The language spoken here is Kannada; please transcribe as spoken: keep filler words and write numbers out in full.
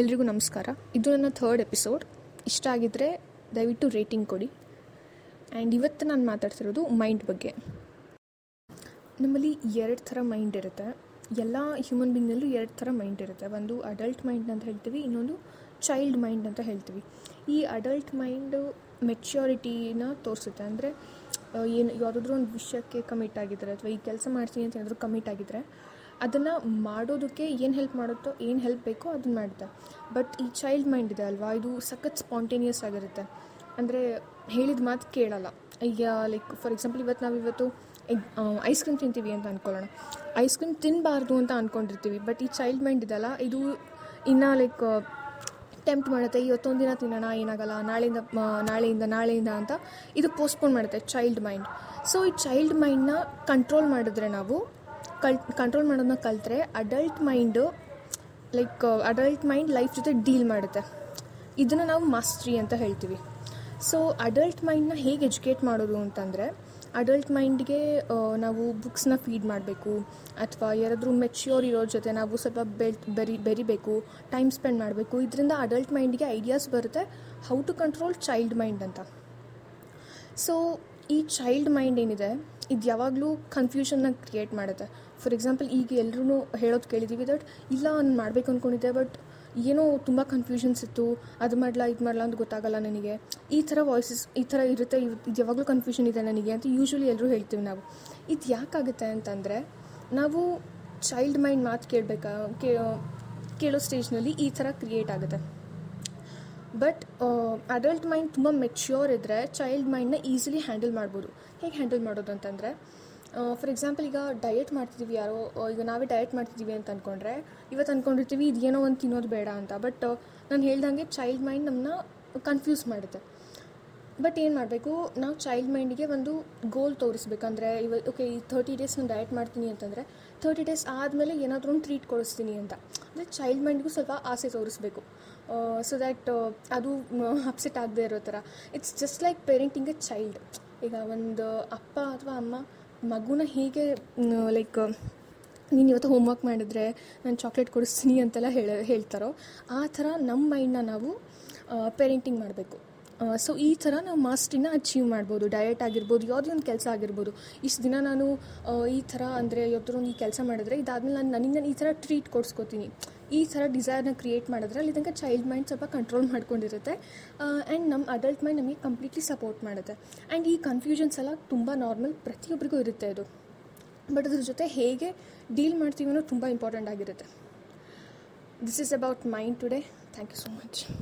ಎಲ್ರಿಗೂ ನಮಸ್ಕಾರ. ಇದು ನನ್ನ ಥರ್ಡ್ ಎಪಿಸೋಡ್. ಇಷ್ಟ ಆಗಿದ್ದರೆ ದಯವಿಟ್ಟು ರೇಟಿಂಗ್ ಕೊಡಿ. ಆ್ಯಂಡ್ ಇವತ್ತು ನಾನು ಮಾತಾಡ್ತಿರೋದು ಮೈಂಡ್ ಬಗ್ಗೆ. ನಮ್ಮಲ್ಲಿ ಎರಡು ಥರ ಮೈಂಡ್ ಇರುತ್ತೆ. ಎಲ್ಲ ಹ್ಯೂಮನ್ ಬೀಂಗ್ನಲ್ಲೂ ಎರಡು ಥರ ಮೈಂಡ್ ಇರುತ್ತೆ. ಒಂದು ಅಡಲ್ಟ್ ಮೈಂಡ್ ಅಂತ ಹೇಳ್ತೀವಿ, ಇನ್ನೊಂದು ಚೈಲ್ಡ್ ಮೈಂಡ್ ಅಂತ ಹೇಳ್ತೀವಿ. ಈ ಅಡಲ್ಟ್ ಮೈಂಡು ಮೆಚ್ಯೂರಿಟಿನ ತೋರಿಸುತ್ತೆ. ಅಂದರೆ ಏನು ಯಾವುದಾದ್ರೂ ಒಂದು ವಿಷಯಕ್ಕೆ ಕಮಿಟ್ ಆಗಿದ್ದಾರೆ ಅಥವಾ ಈ ಕೆಲಸ ಮಾಡ್ತೀನಿ ಅಂತ ಏನಾದರೂ ಕಮಿಟ್ ಆಗಿದ್ದರೆ ಅದನ್ನು ಮಾಡೋದಕ್ಕೆ ಏನು ಹೆಲ್ಪ್ ಮಾಡುತ್ತೋ, ಏನು ಹೆಲ್ಪ್ ಬೇಕೋ ಅದನ್ನು ಮಾಡುತ್ತೆ. ಬಟ್ ಈ ಚೈಲ್ಡ್ ಮೈಂಡ್ ಇದೆ ಅಲ್ವಾ, ಇದು ಸಖತ್ ಸ್ಪಾಂಟೇನಿಯಸ್ ಆಗಿರುತ್ತೆ. ಅಂದರೆ ಹೇಳಿದ ಮಾತು ಕೇಳಲ್ಲ. ಈಗ ಲೈಕ್ ಫಾರ್ ಎಕ್ಸಾಂಪಲ್, ಇವತ್ತು ನಾವು ಇವತ್ತು ಐಸ್ ಕ್ರೀಮ್ ತಿಂತೀವಿ ಅಂತ ಅಂದ್ಕೊಳ್ಳೋಣ. ಐಸ್ ಕ್ರೀಮ್ ತಿನ್ನಬಾರ್ದು ಅಂತ ಅಂದ್ಕೊಂಡಿರ್ತೀವಿ. ಬಟ್ ಈ ಚೈಲ್ಡ್ ಮೈಂಡ್ ಇದೆಲ್ಲ, ಇದು ಇನ್ನೂ ಲೈಕ್ ಟೆಂಪ್ಟ್ ಮಾಡುತ್ತೆ. ಇವತ್ತೊಂದು ದಿನ ತಿನ್ನೋಣ, ಏನಾಗಲ್ಲ, ನಾಳೆಯಿಂದ ನಾಳೆಯಿಂದ ನಾಳೆಯಿಂದ ಅಂತ ಇದು ಪೋಸ್ಟ್ಪೋನ್ ಮಾಡುತ್ತೆ ಚೈಲ್ಡ್ ಮೈಂಡ್. ಸೊ ಈ ಚೈಲ್ಡ್ ಮೈಂಡನ್ನ ಕಂಟ್ರೋಲ್ ಮಾಡಿದ್ರೆ, ನಾವು ಕಲ್ ಕಂಟ್ರೋಲ್ ಮಾಡೋದನ್ನ ಕಲಿತ್ರೆ adult mind like adult mind life ಜೊತೆ ಡೀಲ್ ಮಾಡುತ್ತೆ. ಇದನ್ನು ನಾವು ಮಾಸ್ಟ್ರಿ ಅಂತ ಹೇಳ್ತೀವಿ. ಸೊ ಅಡಲ್ಟ್ ಮೈಂಡನ್ನ ಹೇಗೆ ಎಜುಕೇಟ್ ಮಾಡೋದು ಅಂತಂದರೆ, ಅಡಲ್ಟ್ ಮೈಂಡ್ಗೆ ನಾವು ಬುಕ್ಸ್ನ ಫೀಡ್ ಮಾಡಬೇಕು, ಅಥವಾ ಯಾರಾದರೂ ಮೆಚ್ಯೂರ್ ಇರೋ ಜೊತೆ ನಾವು ಸ್ವಲ್ಪ ಬೆಲ್ ಬೆರಿ ಬೆರಿಬೇಕು ಟೈಮ್ ಸ್ಪೆಂಡ್ ಮಾಡಬೇಕು. ಇದರಿಂದ ಅಡಲ್ಟ್ ಮೈಂಡ್ಗೆ ಐಡಿಯಾಸ್ ಬರುತ್ತೆ how to control child mind ಅಂತ. ಸೊ ಈ ಚೈಲ್ಡ್ ಮೈಂಡ್ ಏನಿದೆ, ಇದು ಯಾವಾಗಲೂ ಕನ್ಫ್ಯೂಷನ್ನ ಕ್ರಿಯೇಟ್ ಮಾಡುತ್ತೆ. ಫಾರ್ ಎಕ್ಸಾಂಪಲ್, ಈಗ ಎಲ್ಲರೂ ಹೇಳೋದು ಕೇಳಿದ್ದೀವಿ, ದಟ್ ಇಲ್ಲ ನಾನು ಮಾಡಬೇಕು ಅಂದ್ಕೊಂಡಿದ್ದೆ, ಬಟ್ ಏನೋ ತುಂಬ ಕನ್ಫ್ಯೂಷನ್ಸ್ ಇತ್ತು, ಅದು ಮಾಡಲ ಇದು ಮಾಡಲ ಅಂತ ಗೊತ್ತಾಗಲ್ಲ ನನಗೆ, ಈ ಥರ ವಾಯ್ಸಸ್ ಈ ಥರ ಇರುತ್ತೆ, ಇದು ಯಾವಾಗಲೂ ಕನ್ಫ್ಯೂಷನ್ ಇದೆ ನನಗೆ ಅಂತ ಯೂಶ್ವಲಿ ಎಲ್ಲರೂ ಹೇಳ್ತೀವಿ ನಾವು. ಇದು ಯಾಕಾಗುತ್ತೆ ಅಂತಂದರೆ, ನಾವು ಚೈಲ್ಡ್ ಮೈಂಡ್ ಮಾತು ಕೇಳಬೇಕಾ ಕೇಳೋ ಸ್ಟೇಜ್ನಲ್ಲಿ ಈ ಥರ ಕ್ರಿಯೇಟ್ ಆಗುತ್ತೆ. ಬಟ್ ಅಡಲ್ಟ್ ಮೈಂಡ್ ತುಂಬ ಮೆಚ್ಯೂರ್ ಇದ್ದರೆ ಚೈಲ್ಡ್ ಮೈಂಡ್ನ ಈಸಿಲಿ ಹ್ಯಾಂಡಲ್ ಮಾಡ್ಬೋದು. ಹೇಗೆ ಹ್ಯಾಂಡಲ್ ಮಾಡೋದು ಅಂತಂದರೆ, ಫಾರ್ ಎಕ್ಸಾಂಪಲ್, ಈಗ ಡಯಟ್ ಮಾಡ್ತಿದ್ದೀವಿ, ಯಾರೋ ಈಗ ನಾವೇ ಡಯಟ್ ಮಾಡ್ತಿದ್ದೀವಿ ಅಂತ ಅಂದ್ಕೊಂಡ್ರೆ, ಇವತ್ತು ಅಂದ್ಕೊಂಡಿರ್ತೀವಿ ಇದು ಏನೋ ಒಂದು ತಿನ್ನೋದು ಬೇಡ ಅಂತ. ಬಟ್ ನಾನು ಹೇಳ್ದಂಗೆ ಚೈಲ್ಡ್ ಮೈಂಡ್ ನಮ್ಮನ್ನ ಕನ್ಫ್ಯೂಸ್ ಮಾಡುತ್ತೆ. ಬಟ್ ಏನು ಮಾಡಬೇಕು, ನಾವು ಚೈಲ್ಡ್ ಮೈಂಡಿಗೆ ಒಂದು ಗೋಲ್ ತೋರಿಸ್ಬೇಕಂದ್ರೆ, ಇವ ಓಕೆ ಈ ಥರ್ಟಿ ಡೇಸ್ ನಾನು ಡಯಟ್ ಮಾಡ್ತೀನಿ ಅಂತಂದರೆ ಥರ್ಟಿ ಡೇಸ್ ಆದಮೇಲೆ ಏನಾದರೂ ಒಂದು ಟ್ರೀಟ್ ಕೊಡಿಸ್ತೀನಿ ಅಂತ. ಅಂದರೆ ಚೈಲ್ಡ್ ಮೈಂಡ್ಗೂ ಸ್ವಲ್ಪ ಆಸೆ ತೋರಿಸ್ಬೇಕು, ಸೊ ದ್ಯಾಟ್ ಅದು ಅಪ್ಸೆಟ್ ಆಗದೆ ಇರೋ ಥರ. It's just like parenting a child. ಈಗ ಒಂದು ಅಪ್ಪ ಅಥವಾ ಅಮ್ಮ ಮಗುನ ಹೀಗೆ ಲೈಕ್ ನೀನು ಇವತ್ತು ಹೋಮ್ವರ್ಕ್ ಮಾಡಿದರೆ ನಾನು ಚಾಕ್ಲೇಟ್ ಕೊಡಿಸ್ತೀನಿ ಅಂತೆಲ್ಲ ಹೇಳ ಹೇಳ್ತಾರೋ ಆ ಥರ ನಮ್ಮ ಮೈಂಡನ್ನ ನಾವು ಪೇರೆಂಟಿಂಗ್ ಮಾಡಬೇಕು. ಸೊ ಈ ಥರ ನಾವು ಮಾಸ್ಟ್ರಿನ ಅಚೀವ್ ಮಾಡ್ಬೋದು. ಡಯಟ್ ಆಗಿರ್ಬೋದು, ಯಾವುದೇ ಒಂದು ಕೆಲಸ ಆಗಿರ್ಬೋದು, ಇಷ್ಟು ದಿನ ನಾನು ಈ ಥರ ಅಂದರೆ ಯಾವ್ದೊಂದು ಈ ಕೆಲಸ ಮಾಡಿದ್ರೆ ಇದಾದ್ಮೇಲೆ ನಾನು ನನ್ನಿಂದ ಈ ಥರ ಟ್ರೀಟ್ ಕೊಡಿಸ್ಕೊತೀನಿ, ಈ ಥರ ಡಿಸೈರ್ನ ಕ್ರಿಯೇಟ್ ಮಾಡಿದ್ರೆ ಅಲ್ಲಿ ತನಕ ಚೈಲ್ಡ್ ಮೈಂಡ್ ಸ್ವಲ್ಪ ಕಂಟ್ರೋಲ್ ಮಾಡ್ಕೊಂಡಿರುತ್ತೆ. ಆ್ಯಂಡ್ ನಮ್ಮ ಅಡಲ್ಟ್ ಮೈಂಡ್ ನಮಗೆ ಕಂಪ್ಲೀಟ್ಲಿ ಸಪೋರ್ಟ್ ಮಾಡುತ್ತೆ. ಆ್ಯಂಡ್ ಈ ಕನ್ಫ್ಯೂಷನ್ಸ್ ಎಲ್ಲ ತುಂಬ ನಾರ್ಮಲ್, ಪ್ರತಿಯೊಬ್ಬರಿಗೂ ಇರುತ್ತೆ ಅದು. ಬಟ್ ಅದ್ರ ಜೊತೆ ಹೇಗೆ ಡೀಲ್ ಮಾಡ್ತೀವಿ ಅನ್ನೋದು ತುಂಬ ಇಂಪಾರ್ಟೆಂಟ್ ಆಗಿರುತ್ತೆ. This is about mind today. Thank you so much.